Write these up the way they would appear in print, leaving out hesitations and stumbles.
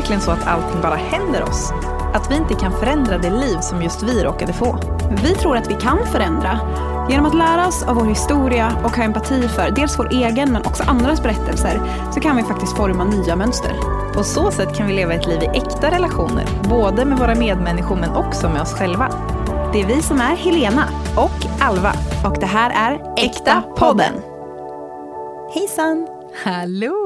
verkligen så att allting bara händer oss? Att vi inte kan förändra det liv som just vi råkade få? Vi tror att vi kan förändra genom att lära oss av vår historia och ha empati för dels vår egen men också andras berättelser, så kan vi faktiskt forma nya mönster. På så sätt kan vi leva ett liv i äkta relationer, både med våra medmänniskor men också med oss själva. Det är vi som är Helena och Alva, och det här är Äkta podden. Hejsan! Hallå!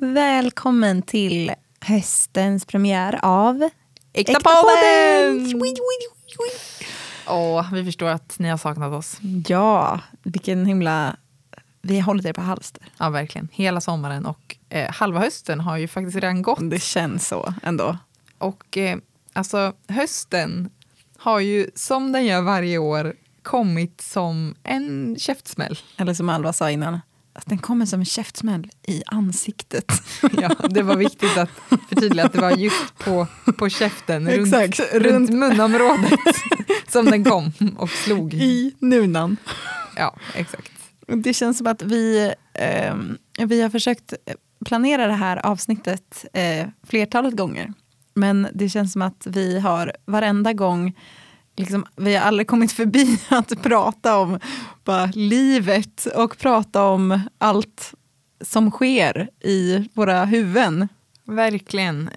Välkommen till höstens premiär av Äkta podden! Åh, vi förstår att ni har saknat oss. Ja, vilken himla... Vi har hållit er på halster. Ja, verkligen. Hela sommaren och halva hösten har ju faktiskt redan gått. Det känns så ändå. Och alltså, hösten har ju, som den gör varje år, kommit som en käftsmäll. Eller som Alva sa innan, alltså, den kommer som en käftsmäll i ansiktet. Ja, det var viktigt att förtydliga att det var just på käften, runt munområdet som den kom och slog. I nunan. Ja, exakt. Det känns som att vi har försökt planera det här avsnittet flertalet gånger. Men det känns som att vi har varenda gång, liksom, vi har aldrig kommit förbi att prata om bara livet och prata om allt som sker i våra huvuden. Verkligen.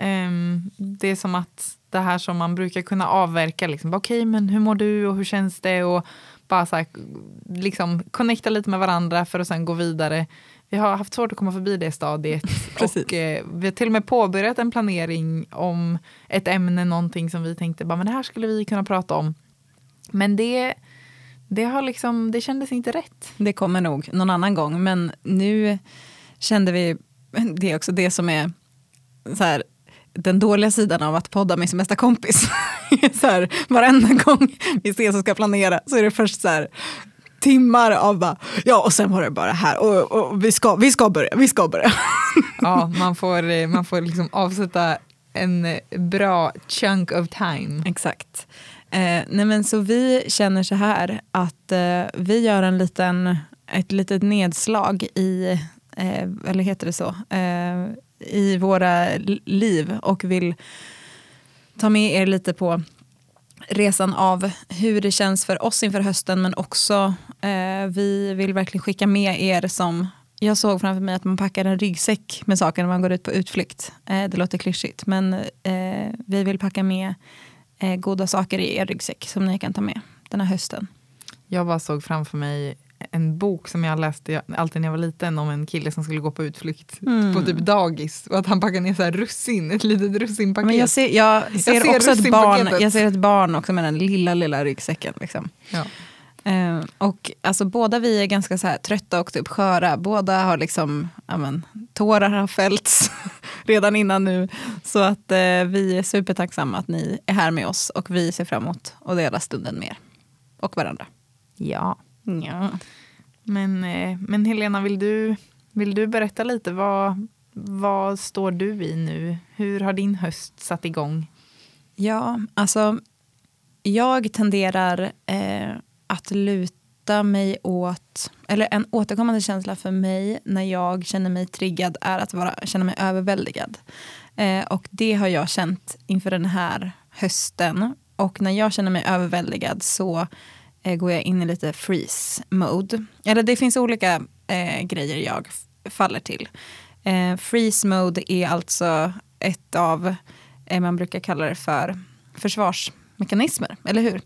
Det är som att det här som man brukar kunna avverka, liksom, okej, men hur mår du och hur känns det? Och bara så här, liksom, connecta lite med varandra för att sen gå vidare. Vi har haft svårt att komma förbi det stadiet. Och vi har till och med påbörjat en planering om ett ämne, någonting som vi tänkte, bara, men det här skulle vi kunna prata om. Men det har liksom, det kändes inte rätt. Det kommer nog någon annan gång, men nu kände vi, det är också det som är så här, den dåliga sidan av att podda med sin bästa kompis. Så här, varenda gång vi ses och ska planera så är det först så här timmar av bara, ja, och sen var det bara här och vi ska börja. Ja, man får liksom avsätta en bra chunk of time. Exakt. Nej, men så vi känner så här att vi gör ett litet nedslag i eller heter det så, i våra liv, och vill ta med er lite på resan av hur det känns för oss inför hösten, men också vi vill verkligen skicka med er, som jag såg framför mig, att man packar en ryggsäck med saker när man går ut på utflykt. Det låter klyschigt, men vi vill packa med goda saker i er ryggsäck som ni kan ta med den här hösten. Jag bara såg framför mig en bok som jag läste alltid när jag var liten, om en kille som skulle gå på utflykt på typ dagis, och att han packade ner så här russin, ett litet russinpaket. Men jag ser också ett barn, också med den lilla ryggsäcken liksom. Ja. Och alltså, båda vi är ganska så här trötta och typ sköra. Båda har liksom, tårar har fällts redan innan nu. Så att vi är supertacksamma att ni är här med oss, och vi ser framåt och delar stunden med er och varandra. Ja. Ja. Men Helena, vill du berätta lite, vad står du i nu? Hur har din höst satt igång? Ja, alltså jag tenderar att luta mig åt, eller en återkommande känsla för mig när jag känner mig triggad är att känna mig överväldigad. Och det har jag känt inför den här hösten, och när jag känner mig överväldigad så går jag in i lite freeze-mode. Eller det finns olika grejer jag faller till. Freeze-mode är alltså ett av, man brukar kalla det för försvarsmekanismer, eller hur?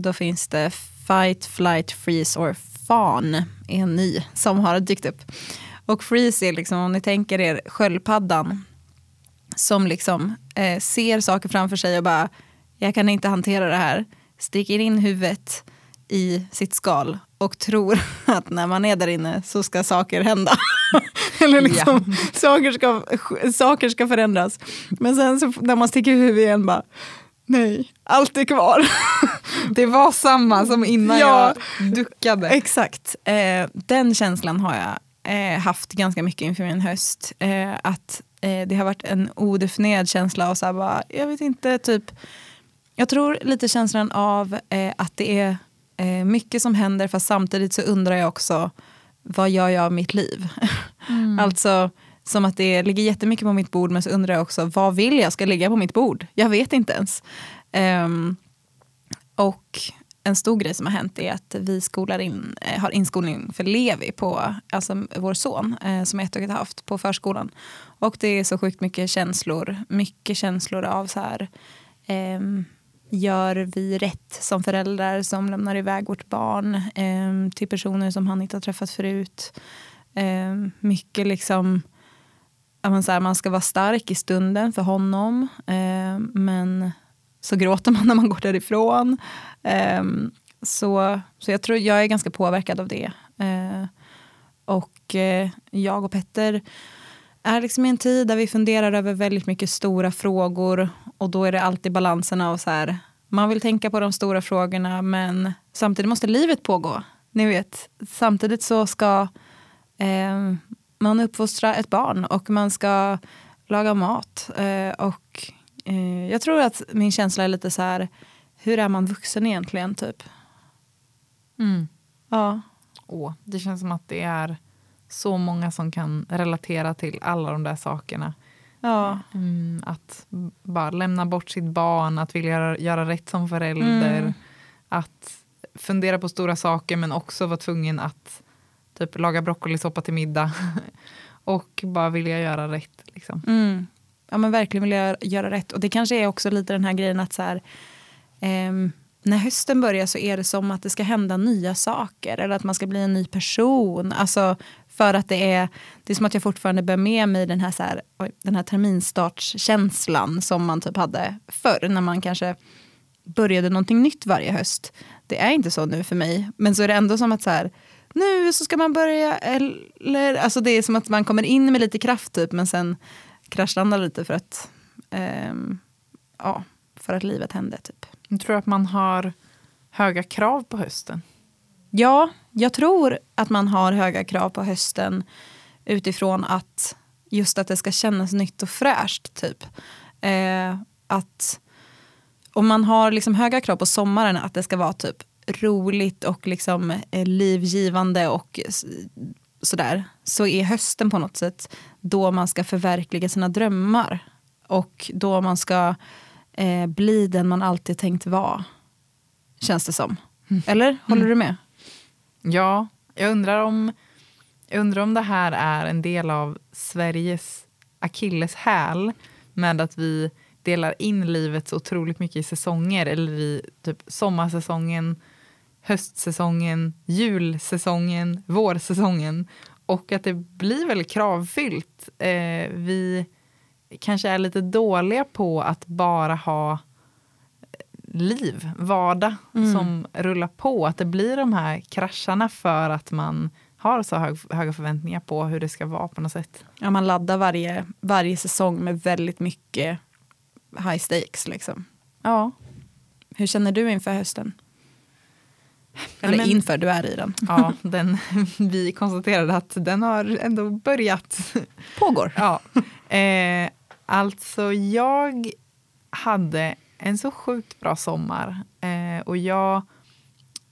Då finns det fight, flight, freeze or fawn, är en ny som har dykt upp. Och freeze är liksom, om ni tänker er sköldpaddan som liksom ser saker framför sig och bara, jag kan inte hantera det här. Sticker in huvudet i sitt skal och tror att när man är där inne så ska saker hända. Eller liksom, ja. saker ska förändras. Men sen så, när man sticker huvudet igen, bara, nej, allt är kvar. Det var samma som innan jag duckade. Exakt. Den känslan har jag haft ganska mycket inför min höst. Att det har varit en odefinierad känsla och så här bara, jag vet inte, typ... Jag tror lite känslan av att det är mycket som händer, fast samtidigt så undrar jag också, vad gör jag av mitt liv? Alltså Som att det ligger jättemycket på mitt bord, men så undrar jag också, vad vill jag ska ligga på mitt bord? Jag vet inte ens. Och en stor grej som har hänt är att vi har inskolning för Levi, alltså vår son som är 1,5 på förskolan. Och det är så sjukt mycket känslor. Mycket känslor av så här, gör vi rätt som föräldrar som lämnar iväg vårt barn till personer som han inte har träffat förut. Mycket liksom, man ska vara stark i stunden för honom, men så gråter man när man går därifrån. Så jag tror jag är ganska påverkad av det. Och jag och Petter är liksom i en tid där vi funderar över väldigt mycket stora frågor, och då är det alltid balansen av så här, man vill tänka på de stora frågorna, men samtidigt måste livet pågå. Ni vet, samtidigt så ska man uppfostra ett barn och man ska laga mat, och jag tror att min känsla är lite så här, hur är man vuxen egentligen typ? Mm. Ja. Det känns som att det är så många som kan relatera till alla de där sakerna. Ja. Mm, att bara lämna bort sitt barn, att vilja göra rätt som förälder, att fundera på stora saker men också vara tvungen att typ laga broccolisoppa till middag och bara vilja göra rätt liksom. Mm. Ja, men verkligen vill jag göra rätt. Och det kanske är också lite den här grejen att så här, när hösten börjar så är det som att det ska hända nya saker. Eller att man ska bli en ny person. Alltså, för att det är som att jag fortfarande bär med mig den här terminstartskänslan som man typ hade förr. När man kanske började någonting nytt varje höst. Det är inte så nu för mig. Men så är det ändå som att så här, nu så ska man börja. Eller, alltså det är som att man kommer in med lite kraft typ, men sen kraschlandar lite för att för att livet hände typ. Jag tror att man har höga krav på hösten. Ja, jag tror att man har höga krav på hösten utifrån att just att det ska kännas nytt och fräscht typ. Att om man har liksom höga krav på sommaren, att det ska vara typ roligt och liksom livgivande och sådär, så är hösten på något sätt då man ska förverkliga sina drömmar och då man ska bli den man alltid tänkt vara, känns det som. Eller? Håller du med? Ja, jag undrar om det här är en del av Sveriges akilleshäl, med att vi delar in livet så otroligt mycket i säsonger, eller i typ sommarsäsongen, höstsäsongen, julsäsongen, vårsäsongen, och att det blir väl kravfyllt. Vi kanske är lite dåliga på att bara ha liv, vardag som rullar på, att det blir de här krascharna för att man har så höga förväntningar på hur det ska vara på något sätt. Ja, man laddar varje säsong med väldigt mycket high stakes liksom. Ja. Hur känner du inför hösten? Inför du är i den. Ja, vi konstaterade att den har ändå börjat. Pågår. Ja. Alltså jag hade en så sjukt bra sommar.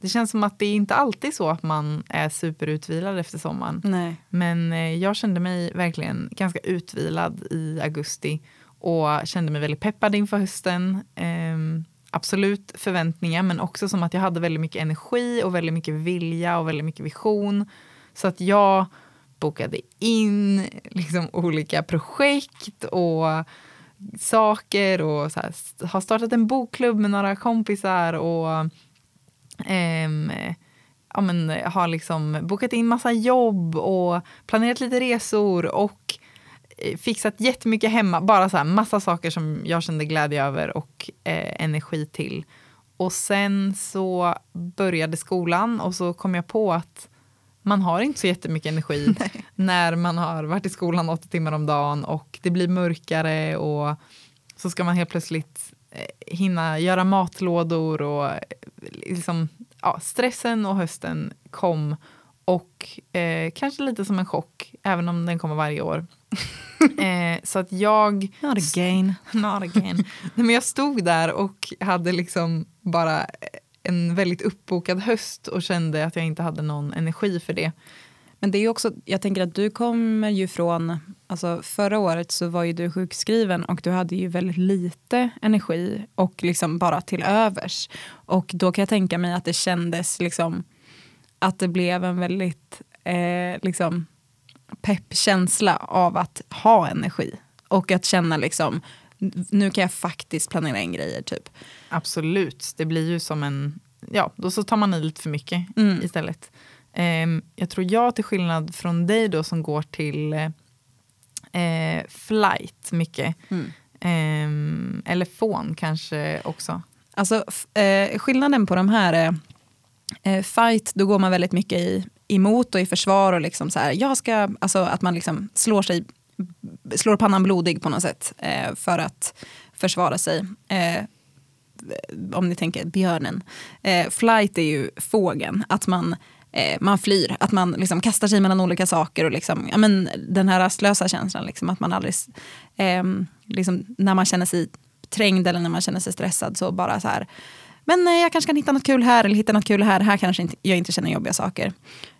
Det känns som att det inte alltid är så att man är superutvilad efter sommaren. Nej. Men jag kände mig verkligen ganska utvilad i augusti. Och kände mig väldigt peppad inför hösten. Absolut förväntningar, men också som att jag hade väldigt mycket energi och väldigt mycket vilja och väldigt mycket vision. Så att jag bokade in liksom olika projekt och saker och så här, har startat en bokklubb med några kompisar och har liksom bokat in massa jobb och planerat lite resor och fixat jättemycket hemma. Bara så här massa saker som jag kände glädje över och energi till. Och sen så började skolan och så kom jag på att man har inte så jättemycket energi när man har varit i skolan 8 timmar om dagen och det blir mörkare och så ska man helt plötsligt hinna göra matlådor och liksom, ja, stressen och hösten kom och kanske lite som en chock, även om den kommer varje år. Så att jag not again. Men jag stod där och hade liksom bara en väldigt uppbokad höst och kände att jag inte hade någon energi för det. Men det är ju också, jag tänker att du kommer ju från, alltså förra året så var ju du sjukskriven och du hade ju väldigt lite energi och liksom bara till övers. Och då kan jag tänka mig att det kändes liksom att det blev en väldigt liksom peppkänsla av att ha energi. Och att känna liksom, nu kan jag faktiskt planera in grejer typ. Absolut, det blir ju som en, ja då så tar man i lite för mycket istället. Jag tror jag till skillnad från dig då som går till flight mycket. Eller fån kanske också. Alltså skillnaden på de här fight, då går man väldigt mycket emot och i försvar och liksom så här, jag ska, alltså att man liksom slår pannan blodig på något sätt för att försvara sig. Om ni tänker björnen. Flight är ju fågeln, att man flyr, att man liksom kastar sig mellan olika saker och liksom, ja, men den här rastlösa känslan liksom, att man aldrig liksom, när man känner sig trängd eller när man känner sig stressad så bara så här, men jag kanske kan hitta något kul här eller hitta något kul här kanske inte, jag inte känner jobbiga saker.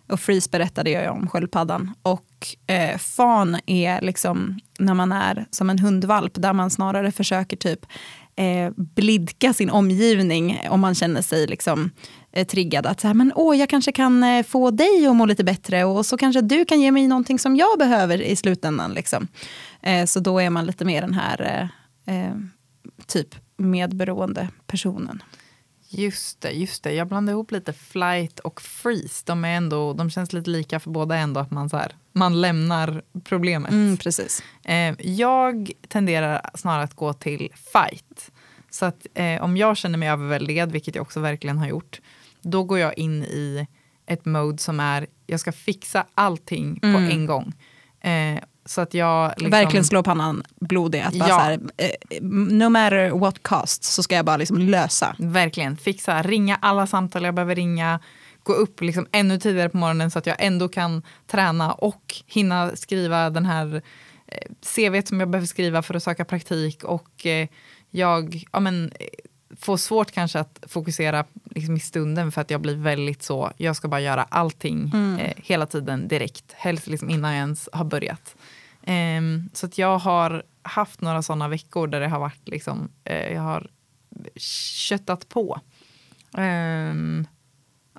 Och freeze berättade jag om sköldpaddan. Och fan är liksom när man är som en hundvalp där man snarare försöker typ blidka sin omgivning om man känner sig liksom triggad. Att så här, men jag kanske kan få dig att må lite bättre och så kanske du kan ge mig någonting som jag behöver i slutändan. Liksom. Så då är man lite mer den här typ medberoende personen. Just det. Jag blandade ihop lite flight och freeze. De känns lite lika för båda ändå att man, så här, man lämnar problemet. Precis. Jag tenderar snarare att gå till fight. Så att om jag känner mig överväldigad, vilket jag också verkligen har gjort, då går jag in i ett mode som är, jag ska fixa allting på en gång. Så att jag liksom, verkligen slår pannan blodig. Att bara så här, no matter what cost så ska jag bara liksom lösa. Verkligen, fixa, ringa alla samtal jag behöver ringa. Gå upp liksom ännu tidigare på morgonen så att jag ändå kan träna och hinna skriva den här CV som jag behöver skriva för att söka praktik. Och jag får svårt kanske att fokusera liksom i stunden för att jag blir väldigt så, jag ska bara göra allting hela tiden direkt. Helst liksom innan jag ens har börjat. Så att jag har haft några sådana veckor där det har varit liksom, jag har köttat på.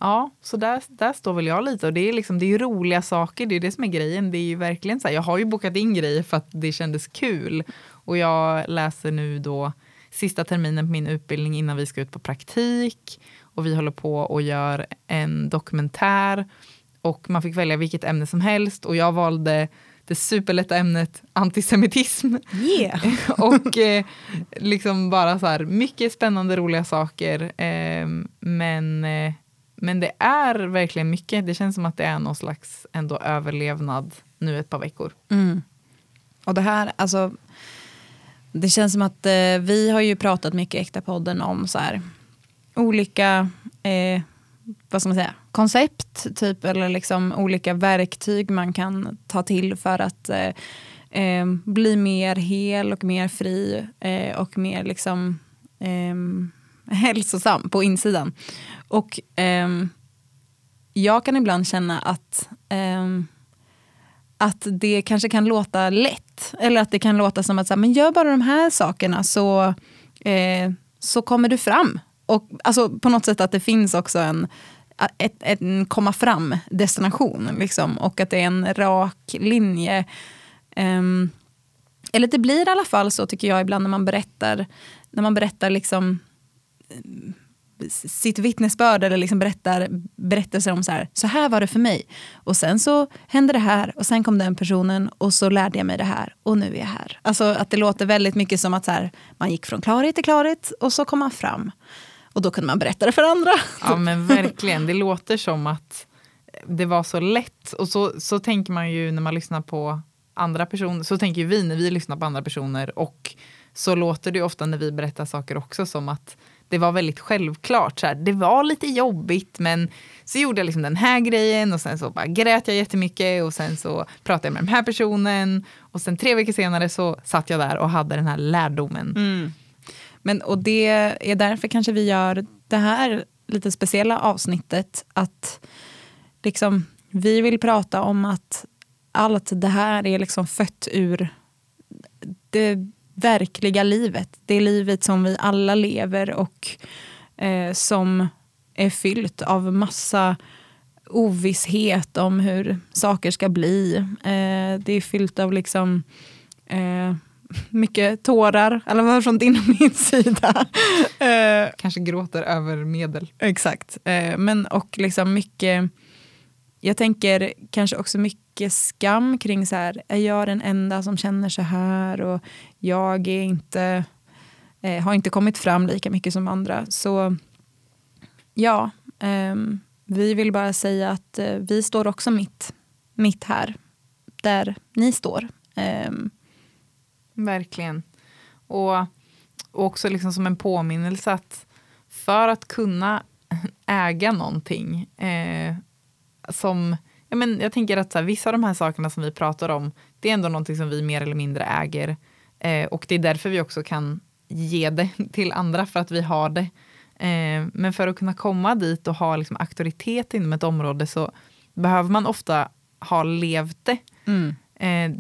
Ja, så där står väl jag lite. Och det är liksom, det är ju roliga saker, det är det som är grejen. Det är ju verkligen så här, jag har ju bokat in grejer för att det kändes kul. Och jag läser nu då sista terminen på min utbildning innan vi ska ut på praktik. Och vi håller på och gör en dokumentär. Och man fick välja vilket ämne som helst. Och jag valde det superlätta ämnet antisemitism. Yeah. Och liksom bara så här, mycket spännande, roliga saker. Men det är verkligen mycket. Det känns som att det är någon slags ändå överlevnad nu ett par veckor. Mm. Och det här, alltså, det känns som att vi har ju pratat mycket i Äkta podden om så här, olika vad ska man säga, koncept typ, eller liksom olika verktyg man kan ta till för att bli mer hel och mer fri och mer liksom hälsosam på insidan. Och jag kan ibland känna att det kanske kan låta lätt. Eller att det kan låta som att så här, men gör bara de här sakerna så kommer du fram. Och alltså, på något sätt att det finns också en komma fram destination. Liksom, och att det är en rak linje. Eller det blir i alla fall så tycker jag ibland när man berättar liksom sitt vittnesbörd eller liksom berättelser om så här var det för mig och sen så hände det här och sen kom den personen och så lärde jag mig det här och nu är jag här. Alltså att det låter väldigt mycket som att så här, man gick från klarhet till klarhet och så kom man fram och då kunde man berätta det för andra. Ja men verkligen, det låter som att det var så lätt och så tänker man ju när man lyssnar på andra personer, så tänker vi när vi lyssnar på andra personer och så låter det ofta när vi berättar saker också som att det var väldigt självklart. Så här, det var lite jobbigt men så gjorde jag liksom den här grejen och sen så bara grät jag jättemycket och sen så pratade jag med den här personen och sen 3 veckor senare så satt jag där och hade den här lärdomen. Men och det är därför kanske vi gör det här lite speciella avsnittet att liksom Vi vill prata om att allt det här är liksom fött ur det verkliga livet. Det livet som vi alla lever och som är fyllt av massa ovisshet om hur saker ska bli. Det är fyllt av liksom mycket tårar, eller vad från din och min sida. Kanske gråter över medel. Exakt. Men och liksom mycket, jag tänker kanske också mycket skam kring så här, är jag den enda som känner så här och jag är inte, har inte kommit fram lika mycket som andra. Så ja, vi vill bara säga att vi står också mitt här, där ni står. Verkligen. Och också liksom som en påminnelse att för att kunna äga någonting som, ja, men jag tänker att så här, vissa av de här sakerna som vi pratar om, det är ändå någonting som vi mer eller mindre äger. Och det är därför vi också kan ge det till andra, för att vi har det. Men för att kunna komma dit och ha liksom auktoritet inom ett område så behöver man ofta ha levt det. Mm.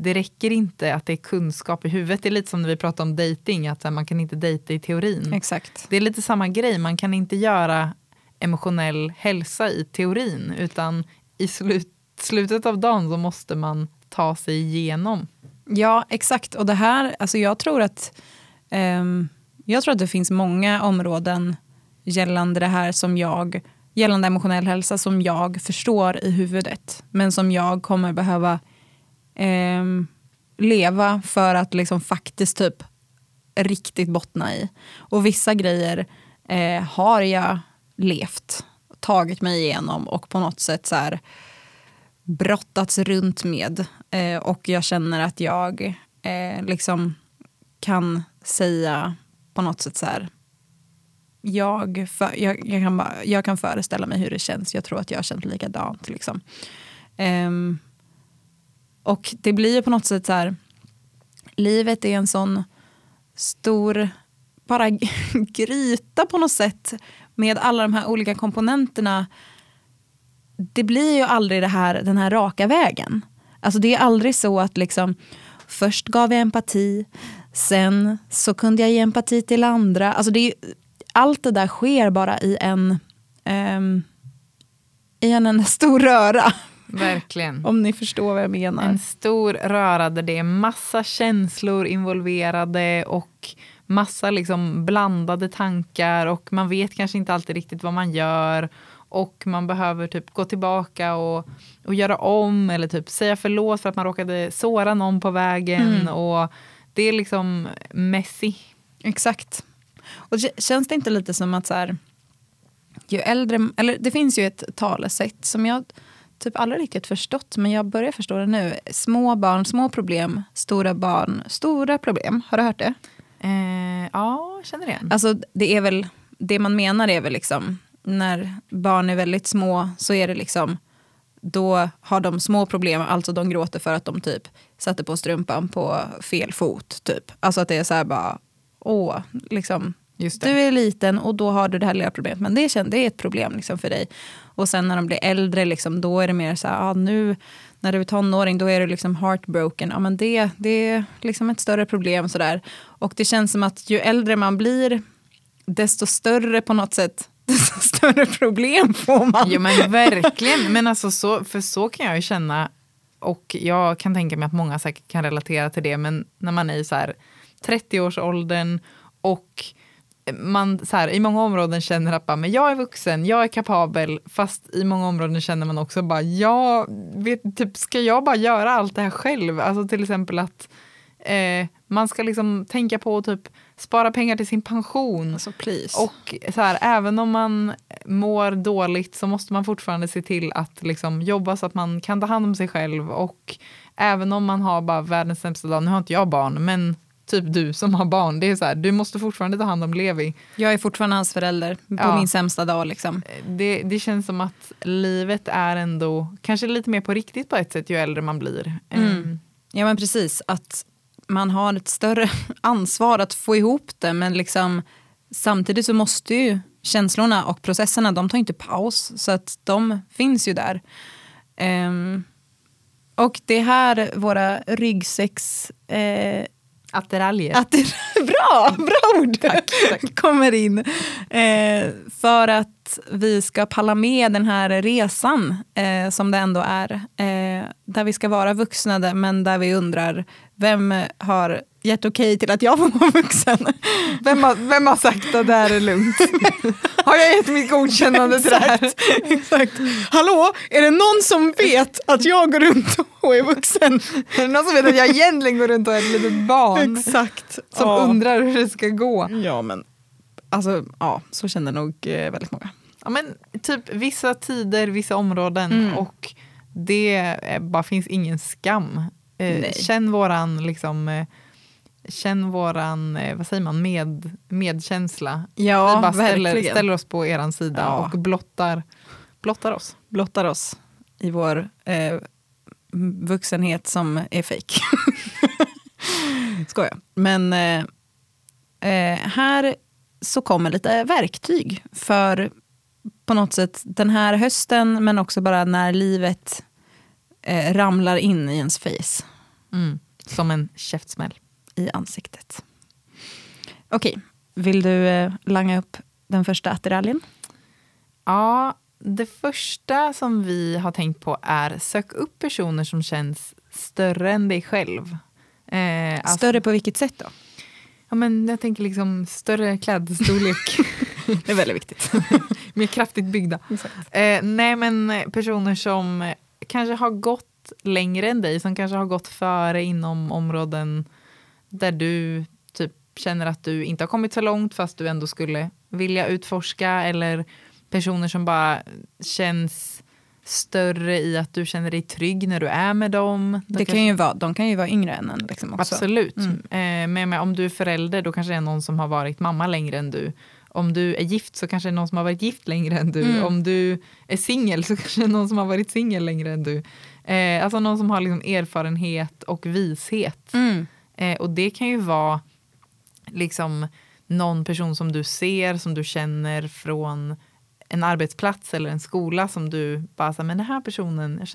Det räcker inte att det är kunskap i huvudet. Det är lite som när vi pratar om dating, att man kan inte dejta i teorin. Exakt. Det är lite samma grej. Man kan inte göra emotionell hälsa i teorin, utan i slutet av dagen så måste man ta sig igenom. Ja, exakt. Och det här, alltså jag tror att det finns många områden gällande det här gällande emotionell hälsa som jag förstår i huvudet, men som jag kommer behöva leva för att liksom faktiskt typ riktigt bottna i. Och vissa grejer har jag levt, tagit mig igenom och på något sätt så här brottats runt med, och jag känner att jag liksom kan säga på något sätt så här, jag kan föreställa mig hur det känns. Jag tror att jag har känt likadant liksom. Och det blir ju på något sätt så här, livet är en sån stor bara gryta på något sätt med alla de här olika komponenterna. Det blir ju aldrig den här raka vägen. Alltså det är aldrig så att liksom först gav jag empati, sen så kunde jag ge empati till andra. Alltså allt det där sker bara i en stor röra. Verkligen. Om ni förstår vad jag menar. En stor röra där det är massa känslor involverade och massa liksom blandade tankar, och man vet kanske inte alltid riktigt vad man gör, och man behöver typ gå tillbaka och göra om, eller typ säga förlåt för att man råkade såra någon på vägen. Och det är liksom messy. Exakt. Och känns det inte lite som att så här, ju äldre, eller det finns ju ett talesätt som jag typ aldrig riktigt förstått, men jag börjar förstå det nu. Små barn, små problem. Stora barn, stora problem. Har du hört det? Ja, känner det igen. Alltså det är väl, det man menar är väl liksom, när barn är väldigt små så är det liksom, då har de små problem. Alltså de gråter för att de typ satte på strumpan på fel fot typ. Alltså att det är så här bara, liksom, just det. Du är liten och då har du det här lilla problemet, men det är ett problem liksom för dig. Och sen när de blir äldre liksom, då är det mer så här, nu när du är tonåring, då är du liksom heartbroken. Ja, men det är liksom ett större problem så där. Och det känns som att ju äldre man blir, desto större på något sätt, desto större problem får man. Ja, men verkligen. Men alltså så kan jag ju känna, och jag kan tänka mig att många säkert kan relatera till det, men när man är i så här 30-årsåldern och man så här, i många områden känner att bara, men jag är vuxen, jag är kapabel, fast i många områden känner man också bara, jag vet, typ, ska jag bara göra allt det här själv? Alltså till exempel att man ska liksom tänka på att typ spara pengar till sin pension. Alltså, please. Och så här, även om man mår dåligt så måste man fortfarande se till att liksom jobba så att man kan ta hand om sig själv, och även om man har bara världens sämsta dag, nu har inte jag barn, men typ du som har barn, det är så här, du måste fortfarande ta hand om Levi. Jag är fortfarande hans förälder på min sämsta dag liksom. Det känns som att livet är ändå kanske lite mer på riktigt på ett sätt ju äldre man blir. Ja, men precis, att man har ett större ansvar att få ihop det, men liksom samtidigt så måste ju känslorna och processerna, de tar inte paus, så att de finns ju där. Och det är här våra ryggsex... Attiraljer. Bra ord! Tack. Kommer in. För att vi ska palla med den här resan som det ändå är. Där vi ska vara vuxna, men där vi undrar, vem har gett okej till att jag får vara vuxen? Vem har sagt att det här är lugnt? Har jag gett mitt godkännande till det här? Exakt. Hallå, är det någon som vet att jag går runt och är vuxen? Är det någon som vet att jag egentligen går runt och är ett litet barn? Exakt. Som undrar hur det ska gå. Ja, men alltså, ja, så känner nog väldigt många. Ja, men typ vissa tider, vissa områden och det bara finns ingen skam. Känn våran vad säger man, medkänsla. Ja, vi bara ställer oss på eran sida och blottar oss i vår vuxenhet som är fake. Skoja. Men här så kommer lite verktyg för på något sätt den här hösten, men också bara när livet ramlar in i ens face. Som en käftsmäll i ansiktet. Okej, vill du langa upp den första attiraljen? Ja, det första som vi har tänkt på är sök upp personer som känns större än dig själv. Större på vilket sätt då? Ja, men jag tänker liksom större klädstorlek. Det är väldigt viktigt. Mer kraftigt byggda. Nej, men personer som kanske har gått längre än dig, som kanske har gått före inom områden där du typ känner att du inte har kommit så långt fast du ändå skulle vilja utforska, eller personer som bara känns större i att du känner dig trygg när du är med dem. Det kan ju vara, de kan ju vara yngre än en liksom också. Absolut. Men om du är förälder, då kanske det är någon som har varit mamma längre än du. Om du är gift så kanske det är någon som har varit gift längre än du. Om du är singel så kanske det är någon som har varit singel längre än du. Alltså någon som har liksom erfarenhet och vishet. Och det kan ju vara liksom någon person som du ser, som du känner från en arbetsplats eller en skola, som du bara säger, men den här personen, jag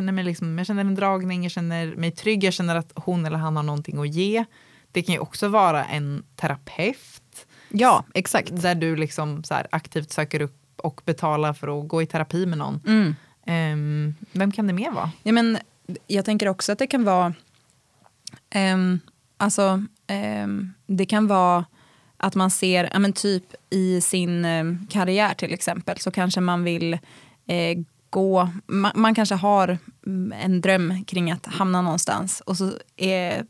känner en dragning, jag känner mig trygg, jag känner att hon eller han har någonting att ge. Det kan ju också vara en terapeut. Ja, exakt. Där du liksom så här aktivt söker upp och betalar för att gå i terapi med någon. Vem kan det mer vara? Ja, men jag tänker också att det kan vara... det kan vara att man ser, ja, men typ i sin karriär till exempel, så kanske man vill gå, man kanske har en dröm kring att hamna någonstans, och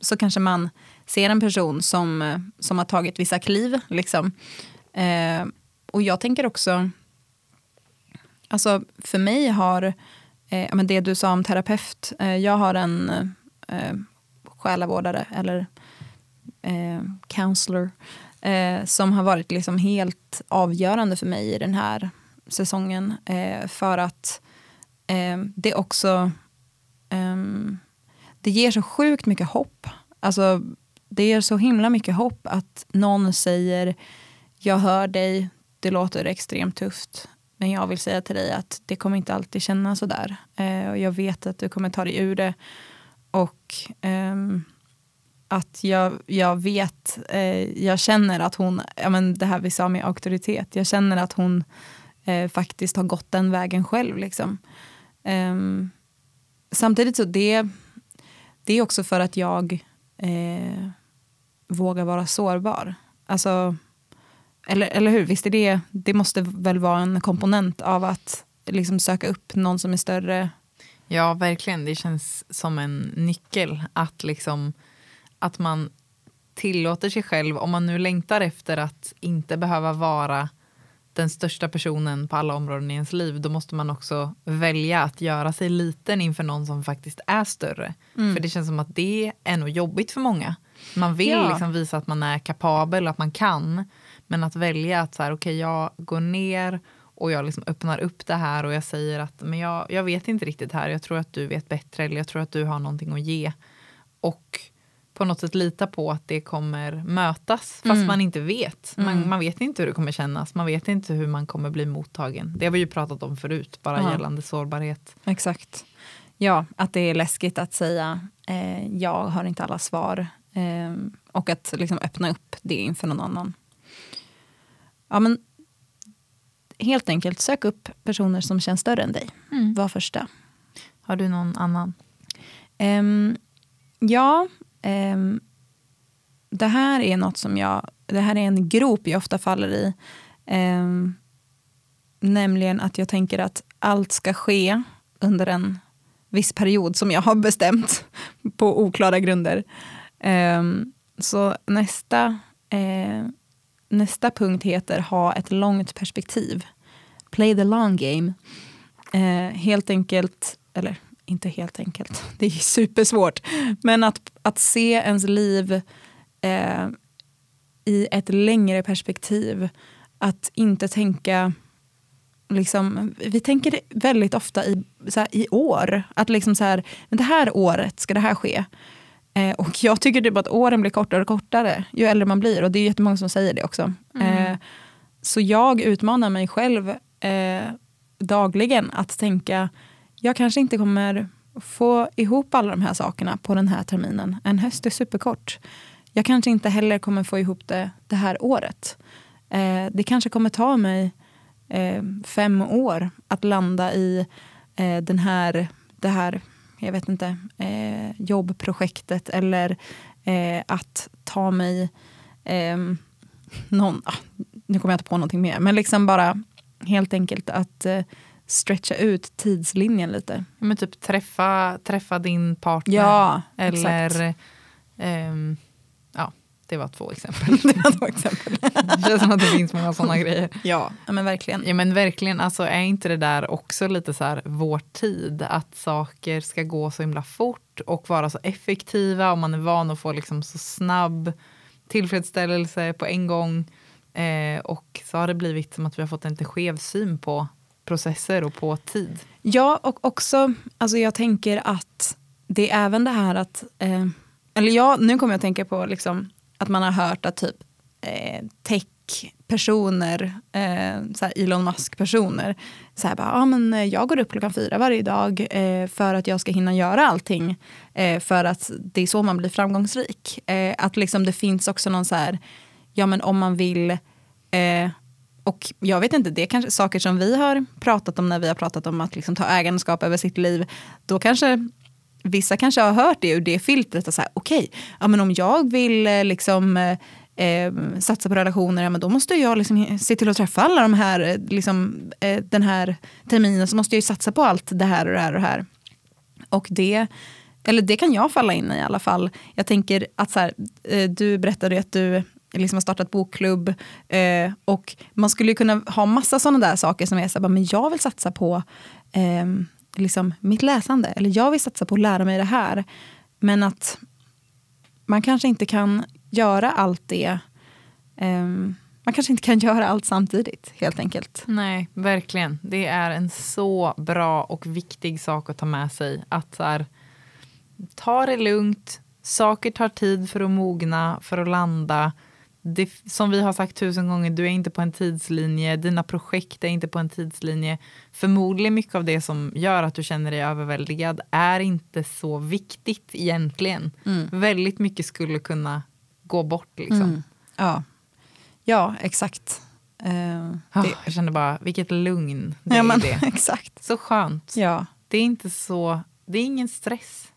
så kanske man ser en person som har tagit vissa kliv liksom. Och jag tänker också, alltså för mig har det du sa om terapeut, jag har en själavårdare eller counselor som har varit liksom helt avgörande för mig i den här säsongen, för att det också det ger så sjukt mycket hopp. Alltså det ger så himla mycket hopp att någon säger, jag hör dig, det låter extremt tufft, men jag vill säga till dig att det kommer inte alltid kännas så där, och jag vet att du kommer ta dig ur det. Och att jag vet, jag känner att hon, ja, men det här vi sa med auktoritet, jag känner att hon faktiskt har gått den vägen själv liksom. Samtidigt så det är också för att jag vågar vara sårbar. Alltså, eller hur? Visst är det måste väl vara en komponent av att liksom söka upp någon som är större. Ja, verkligen. Det känns som en nyckel att liksom, att man tillåter sig själv, om man nu längtar efter att inte behöva vara den största personen på alla områden i ens liv, då måste man också välja att göra sig liten inför någon som faktiskt är större. För det känns som att det är nog jobbigt för många. Man vill liksom visa att man är kapabel och att man kan, men att välja att så här, okej, jag går ner och jag liksom öppnar upp det här och jag säger att men jag vet inte riktigt här. Jag tror att du vet bättre, eller jag tror att du har någonting att ge. Och på något sätt lita på att det kommer mötas. Fast man inte vet. Man vet inte hur det kommer kännas. Man vet inte hur man kommer bli mottagen. Det har vi ju pratat om förut. Bara gällande sårbarhet. Exakt. Ja, att det är läskigt att säga jag har inte alla svar. Och att liksom öppna upp det inför någon annan. Ja, men helt enkelt sök upp personer som känns större än dig. Mm. Var första. Har du någon annan? Det här är något som det här är en grop jag ofta faller i. Nämligen att jag tänker att allt ska ske under en viss period som jag har bestämt på oklara grunder. Så nästa punkt heter ha ett långt perspektiv. Play the long game. Helt enkelt, eller inte helt enkelt, det är supersvårt. Men att se ens liv i ett längre perspektiv. Att inte tänka, liksom, vi tänker väldigt ofta i år. Att liksom så här, det här året ska det här ske. Och jag tycker typ att åren blir kortare och kortare ju äldre man blir. Och det är jättemånga som säger det också. Så jag utmanar mig själv dagligen att tänka, jag kanske inte kommer få ihop alla de här sakerna på den här terminen. En höst är superkort. Jag kanske inte heller kommer få ihop det här året. Det kanske kommer ta mig 5 år att landa i det här jag vet inte, jobbprojektet eller att ta mig nu kommer jag inte på någonting mer, men liksom bara helt enkelt att stretcha ut tidslinjen lite. Men typ träffa din partner. Ja, eller det var 2 exempel. Det känns som att det finns många sådana grejer. Ja, men verkligen. Ja, men verkligen. Alltså, är inte det där också lite så här vår tid? Att saker ska gå så himla fort och vara så effektiva. Och man är van att få liksom så snabb tillfredsställelse på en gång. Och så har det blivit som att vi har fått en lite skev syn på processer och på tid. Ja, och också, alltså jag tänker att det är även det här att... nu kommer jag att tänka på liksom att man har hört att typ tech-personer, såhär Elon Musk-personer såhär bara, men jag går upp klockan 4 varje dag för att jag ska hinna göra allting för att det är så man blir framgångsrik. Att liksom det finns också någon såhär, ja men om man vill och jag vet inte, det är kanske saker som vi har pratat om när vi har pratat om att liksom ta ägandeskap över sitt liv, då kanske vissa kanske har hört det ur det filtret och så här, okej, ja, men om jag vill liksom satsa på relationer, ja, men då måste jag liksom se till att träffa alla de här liksom, den här terminen, så måste jag ju satsa på allt det här och det här och det här. Och det kan jag falla in i alla fall. Jag tänker att så här, du berättade att du liksom har startat bokklubb och man skulle ju kunna ha massa sådana där saker som är så här, men jag vill satsa på liksom mitt läsande, eller jag vill satsa på att lära mig det här, men att man kanske inte kan göra allt det man kanske inte kan göra allt samtidigt, helt enkelt. Nej, verkligen, det är en så bra och viktig sak att ta med sig, att så här, ta det lugnt, saker tar tid för att mogna, för att landa. Det, som vi har sagt 1000 gånger, du är inte på en tidslinje, dina projekt är inte på en tidslinje. Förmodligen mycket av det som gör att du känner dig överväldigad är inte så viktigt egentligen. Väldigt mycket skulle kunna gå bort liksom. Ja, exakt. Jag kände bara, vilket lugn det är det. Exakt. Så skönt. Ja. Det är inte så, det är ingen stress.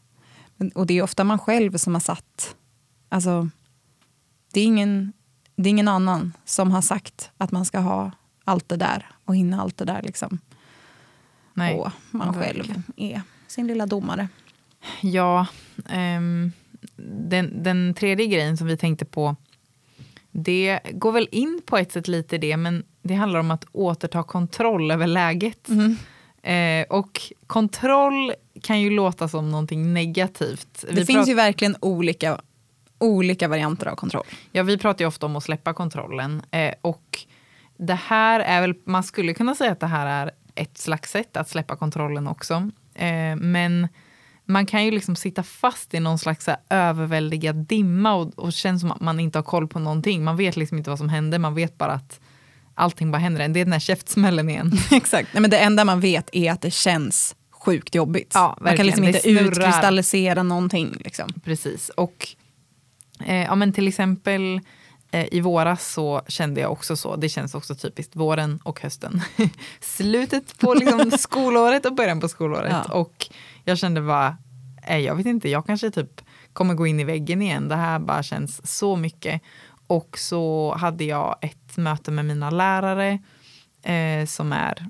Och det är ofta man själv som har satt, alltså det är ingen annan som har sagt att man ska ha allt det där och hinna allt det där liksom. Nej, och man själv är sin lilla domare. Ja, den tredje grejen som vi tänkte på, det går väl in på ett sätt lite det, men det handlar om att återta kontroll över läget. Och kontroll kan ju låta som någonting negativt. Det finns ju verkligen olika varianter av kontroll. Ja, vi pratar ju ofta om att släppa kontrollen. Och det här är väl... Man skulle kunna säga att det här är ett slags sätt att släppa kontrollen också. Men man kan ju liksom sitta fast i någon slags överväldigad dimma och känns som att man inte har koll på någonting. Man vet liksom inte vad som händer. Man vet bara att allting bara händer. Det är den här käftsmällen igen. Exakt. Nej, men det enda man vet är att det känns sjukt jobbigt. Ja, man kan liksom inte utkristallisera någonting. Liksom. Precis. Och ja, men till exempel i våras så kände jag också så. Det känns också typiskt våren och hösten. Slutet på liksom skolåret och början på skolåret. Ja. Och jag kände bara, jag vet inte, jag kanske typ kommer gå in i väggen igen. Det här bara känns så mycket. Och så hade jag ett möte med mina lärare som är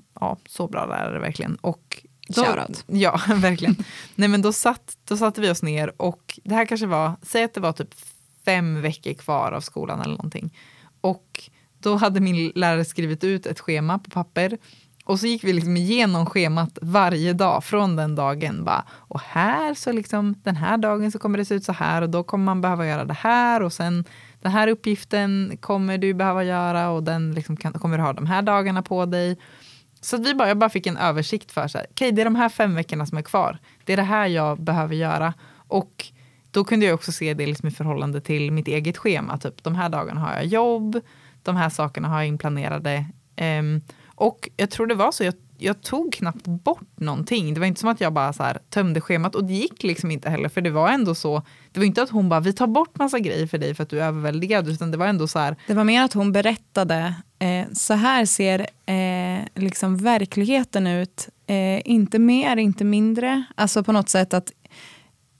så bra lärare verkligen. Och då, ja, verkligen. Nej, men då satte vi oss ner och det här kanske var, säg att det var typ 5 veckor kvar av skolan eller någonting. Och då hade min lärare skrivit ut ett schema på papper. Och så gick vi liksom igenom schemat varje dag från den dagen. Bara, och här så liksom, den här dagen så kommer det se ut så här. Och då kommer man behöva göra det här. Och sen den här uppgiften kommer du behöva göra. Och den liksom kommer du ha de här dagarna på dig. Så att jag bara fick en översikt för så här. Okej, det är de här 5 veckorna som är kvar. Det är det här jag behöver göra. Och då kunde jag också se det liksom i förhållande till mitt eget schema. Typ, de här dagarna har jag jobb. De här sakerna har jag inplanerade. Och jag tror det var så. Jag tog knappt bort någonting. Det var inte som att jag bara så här tömde schemat. Och det gick liksom inte heller. För det var ändå så. Det var inte att hon bara, vi tar bort massa grejer för dig för att du är överväldigad. Utan det var ändå så här. Det var mer att hon berättade. Så här ser liksom verkligheten ut. Inte mer, inte mindre. Alltså på något sätt att.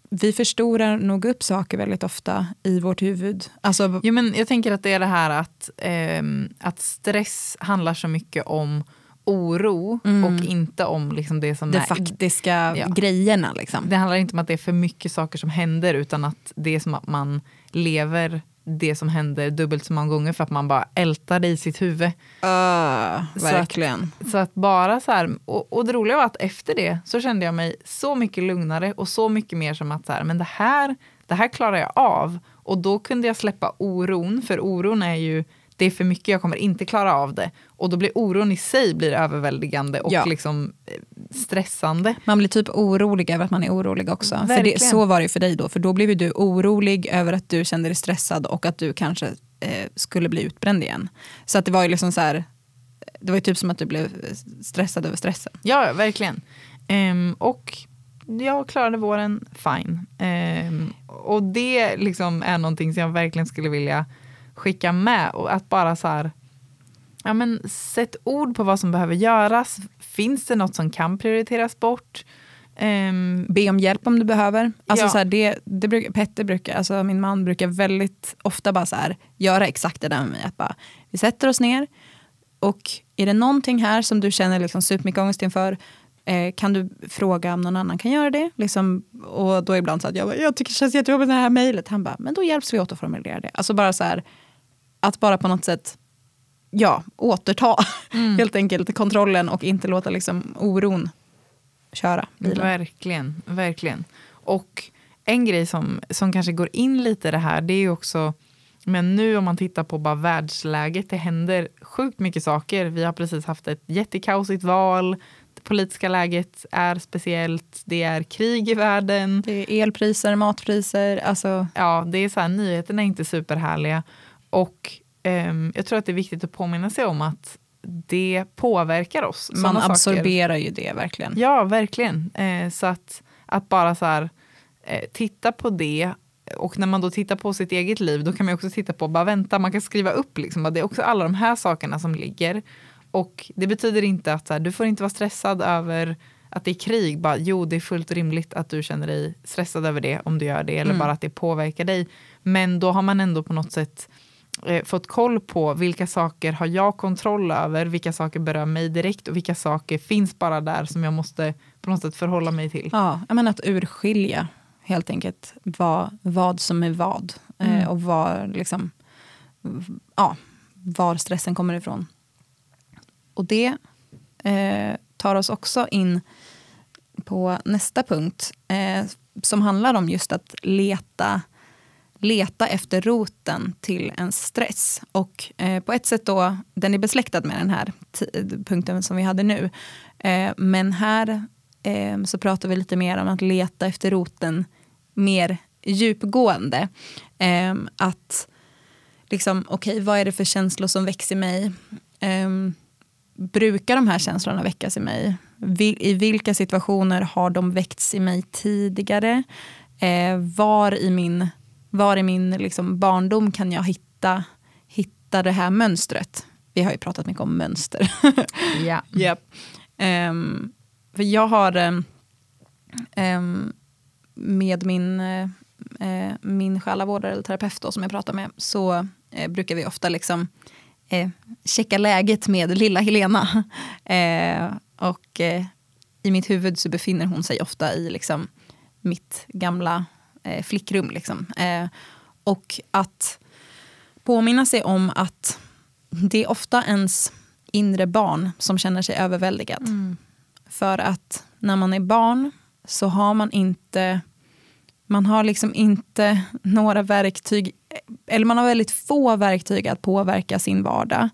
Vi förstorar nog upp saker väldigt ofta i vårt huvud. Alltså, jo, men jag tänker att det är det här att stress handlar så mycket om oro och inte om liksom det som det är faktiska grejerna. Liksom. Det handlar inte om att det är för mycket saker som händer utan att det är som att man lever det som händer dubbelt så många gånger för att man bara ältar det i sitt huvud. Verkligen. Så att bara så här, och det roliga var att efter det så kände jag mig så mycket lugnare och så mycket mer som att så här, men det här klarar jag av. Och då kunde jag släppa oron, för oron är ju, det är för mycket, jag kommer inte klara av det. Och då blir oron i sig överväldigande och liksom stressande. Man blir typ orolig över att man är orolig också. För så var det för dig då. För då blev du orolig över att du kände dig stressad och att du kanske skulle bli utbränd igen. Så att det var ju liksom så här, det var ju typ som att du blev stressad över stressen. Ja, verkligen. Och jag klarade våren fine. Och det liksom är någonting som jag verkligen skulle vilja skicka med, och att bara så här, ja men sätt ord på vad som behöver göras. Finns det något som kan prioriteras bort? Be om hjälp om du behöver. Alltså så här, Petter brukar, alltså min man brukar väldigt ofta bara så här, göra exakt det där med mig. Att bara, vi sätter oss ner och är det någonting här som du känner liksom supermycket ångest inför, kan du fråga om någon annan kan göra det? Liksom, och då ibland så att jag tycker det känns jättejobbigt med det här mejlet. Han bara, men då hjälps vi åt att formulera det. Alltså bara så här, att bara på något sätt återta helt enkelt kontrollen och inte låta liksom oron köra bilen. Verkligen, verkligen. Och en grej som kanske går in lite i det här, det är ju också, men nu om man tittar på bara världsläget, det händer sjukt mycket saker. Vi har precis haft ett jättekaosigt val. Det politiska läget är speciellt. Det är krig i världen. Det är elpriser, matpriser. Alltså. Ja, det är så här, nyheterna är inte superhärliga. Och jag tror att det är viktigt att påminna sig om att det påverkar oss. Man absorberar ju det, verkligen. Ja, verkligen. Så att bara så här, titta på det. Och när man då tittar på sitt eget liv, då kan man också titta på, bara vänta, man kan skriva upp liksom, att det är också alla de här sakerna som ligger. Och det betyder inte att så här, du får inte vara stressad över att det är krig. Bara, jo, det är fullt rimligt att du känner dig stressad över det om du gör det. Eller bara att det påverkar dig. Men då har man ändå på något sätt fått koll på vilka saker har jag kontroll över. Vilka saker berör mig direkt och vilka saker finns bara där som jag måste på något sätt förhålla mig till. Ja, jag menar att urskilja helt enkelt vad som är vad. Och var, liksom, var stressen kommer ifrån. Och det tar oss också in på nästa punkt som handlar om just att leta efter roten till en stress. Och på ett sätt då, den är besläktad med den här punkten som vi hade nu. Men här så pratar vi lite mer om att leta efter roten mer djupgående. Att liksom, okej, vad är det för känslor som växer i mig? Brukar de här känslorna väckas i mig? I vilka situationer har de väckts i mig tidigare? Var i min liksom barndom kan jag hitta det här mönstret? Vi har ju pratat mycket om mönster. Ja. Yep. För jag har med min själavårdare eller terapeut då, som jag pratar med, så brukar vi ofta liksom checka läget med lilla Helena. Och i mitt huvud så befinner hon sig ofta i liksom mitt gamla flickrum. Liksom. Och att påminna sig om att det är ofta ens inre barn som känner sig överväldigad. Mm. För att när man är barn så har man inte... Man har liksom inte några verktyg, eller man har väldigt få verktyg att påverka sin vardag.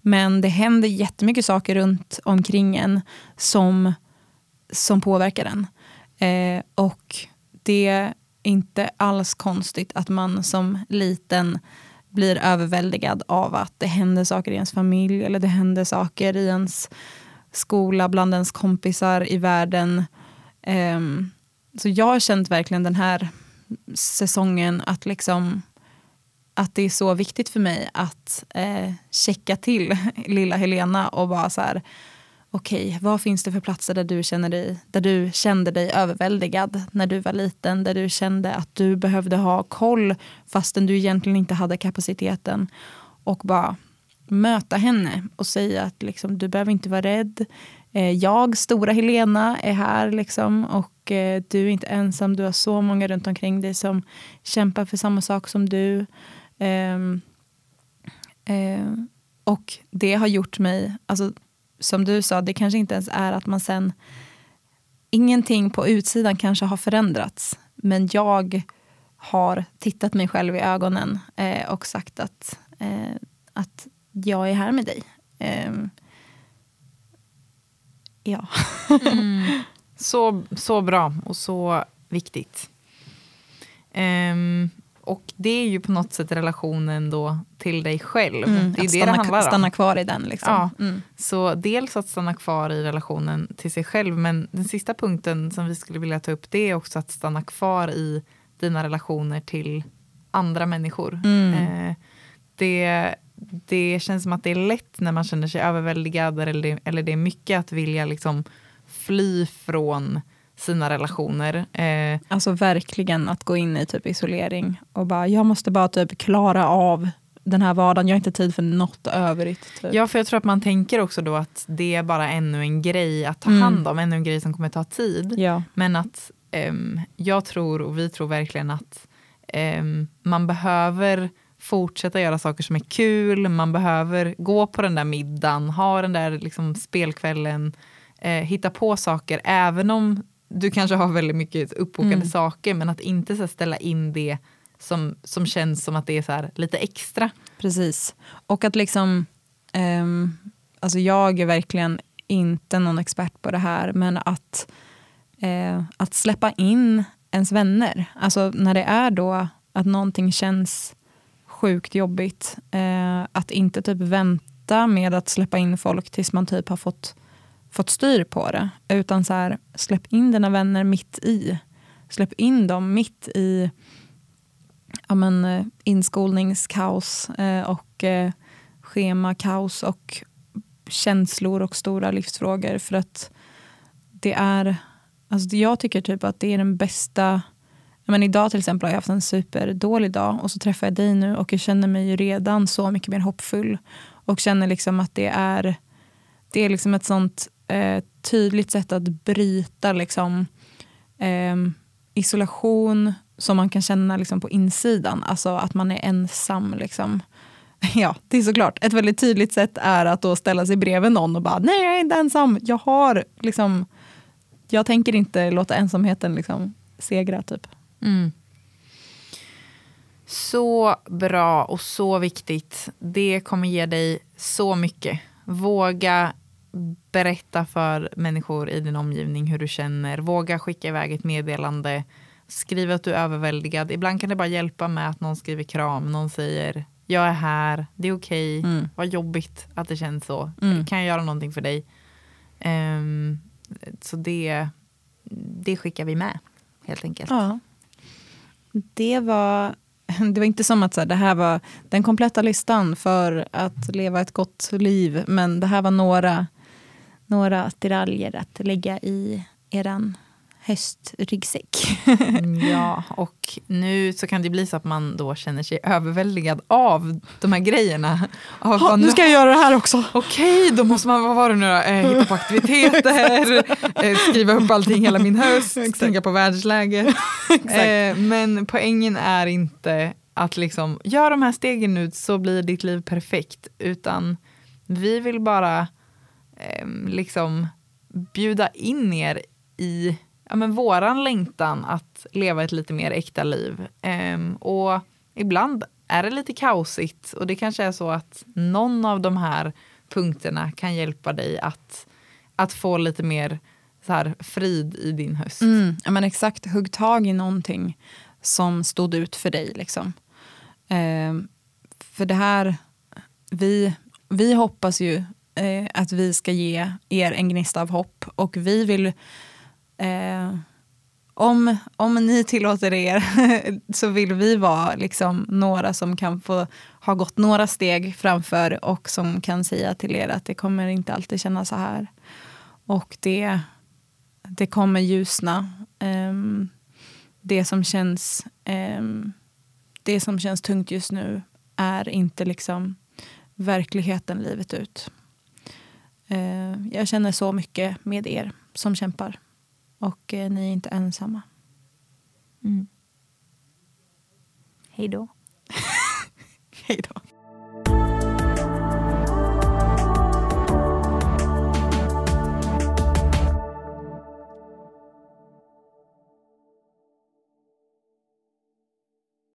Men det händer jättemycket saker runt omkring en som påverkar den. Och det är inte alls konstigt att man som liten blir överväldigad av att det händer saker i ens familj, eller det händer saker i ens skola, bland ens kompisar, i världen. Så jag har känt verkligen den här säsongen att liksom att det är så viktigt för mig att checka till lilla Helena och bara så här: okej, vad finns det för platser där du kände dig överväldigad när du var liten, där du kände att du behövde ha koll fastän du egentligen inte hade kapaciteten, och bara möta henne och säga att liksom, du behöver inte vara rädd. Jag, stora Helena, är här liksom, och du är inte ensam. Du har så många runt omkring dig som kämpar för samma sak som du. Och det har gjort mig, alltså, som du sa, det kanske inte ens är att man sen... Ingenting på utsidan kanske har förändrats. Men jag har tittat mig själv i ögonen och sagt att jag är här med dig. Ja. Mm. Så bra och så viktigt. Och det är ju på något sätt relationen då till dig själv. Mm, det är det handlar om. Stanna kvar i den liksom. Ja. Mm. Så dels att stanna kvar i relationen till sig själv. Men den sista punkten som vi skulle vilja ta upp, det är också att stanna kvar i dina relationer till andra människor. Mm. Det känns som att det är lätt när man känner sig överväldigad eller det är mycket att vilja liksom fly från sina relationer. Alltså verkligen att gå in i typ isolering och bara, jag måste bara typ klara av den här vardagen. Jag har inte tid för något övrigt. Typ. Ja, för jag tror att man tänker också då att det är bara ännu en grej att ta hand om. Ännu en grej som kommer ta tid. Ja. Men att jag tror, och vi tror verkligen att man behöver... fortsätta göra saker som är kul. Man behöver gå på den där middagen, ha den där liksom spelkvällen, hitta på saker, även om du kanske har väldigt mycket uppbokade saker, men att inte så ställa in det som känns som att det är så här lite extra. Precis. Och att liksom alltså jag är verkligen inte någon expert på det här, men att släppa in ens vänner. Alltså när det är då att någonting känns sjukt jobbigt. Att inte typ vänta med att släppa in folk tills man typ har fått styr på det. Utan så här, släpp in dina vänner mitt i. Släpp in dem mitt i inskolningskaos och schemakaos och känslor och stora livsfrågor. För att det är, alltså jag tycker typ att det är den bästa... Men idag till exempel har jag haft en superdålig dag, och så träffar jag dig nu och jag känner mig ju redan så mycket mer hoppfull, och känner liksom att det är liksom ett sånt tydligt sätt att bryta liksom, isolation som man kan känna liksom på insidan, alltså att man är ensam liksom. Ja, det är såklart. Ett väldigt tydligt sätt är att då ställa sig bredvid någon och bara, nej, jag är inte ensam, jag har liksom, jag tänker inte låta ensamheten liksom segra typ. Mm. Så bra och så viktigt. Det kommer ge dig så mycket. Våga berätta för människor i din omgivning hur du känner. Våga skicka iväg ett meddelande. Skriv att du är överväldigad. Ibland kan det bara hjälpa med att någon skriver kram. Någon säger, jag är här. Det är okej. Vad jobbigt att det känns så. Kan jag göra någonting för dig? Så det skickar vi med helt enkelt. Ja. Det var inte som att så här, det här var den kompletta listan för att leva ett gott liv, men det här var några attiraljer att lägga i eran höstryggsäck. Ja, och nu så kan det bli så att man då känner sig överväldigad av de här grejerna. Ha, nu ska jag göra det här också. Okej, då måste man, vad var det nu då? Hitta på aktiviteter, skriva upp allting hela min höst, tänka på världsläget. Men poängen är inte att liksom, gör de här stegen nu så blir ditt liv perfekt, utan vi vill bara liksom bjuda in er i våran längtan att leva ett lite mer äkta liv. Och ibland är det lite kaosigt, och det kanske är så att någon av de här punkterna kan hjälpa dig att få lite mer så här, frid i din höst. Men exakt, hugg tag i någonting som stod ut för dig liksom. För det här, vi hoppas ju att vi ska ge er en gnista av hopp, och vi vill om ni tillåter er så vill vi vara liksom några som kan få ha gått några steg framför, och som kan säga till er att det kommer inte alltid kännas så här, och det kommer ljusna. Det som känns tungt just nu är inte liksom verkligheten livet ut. Jag känner så mycket med er som kämpar, och ni är inte ensamma. Hej då. Hej då.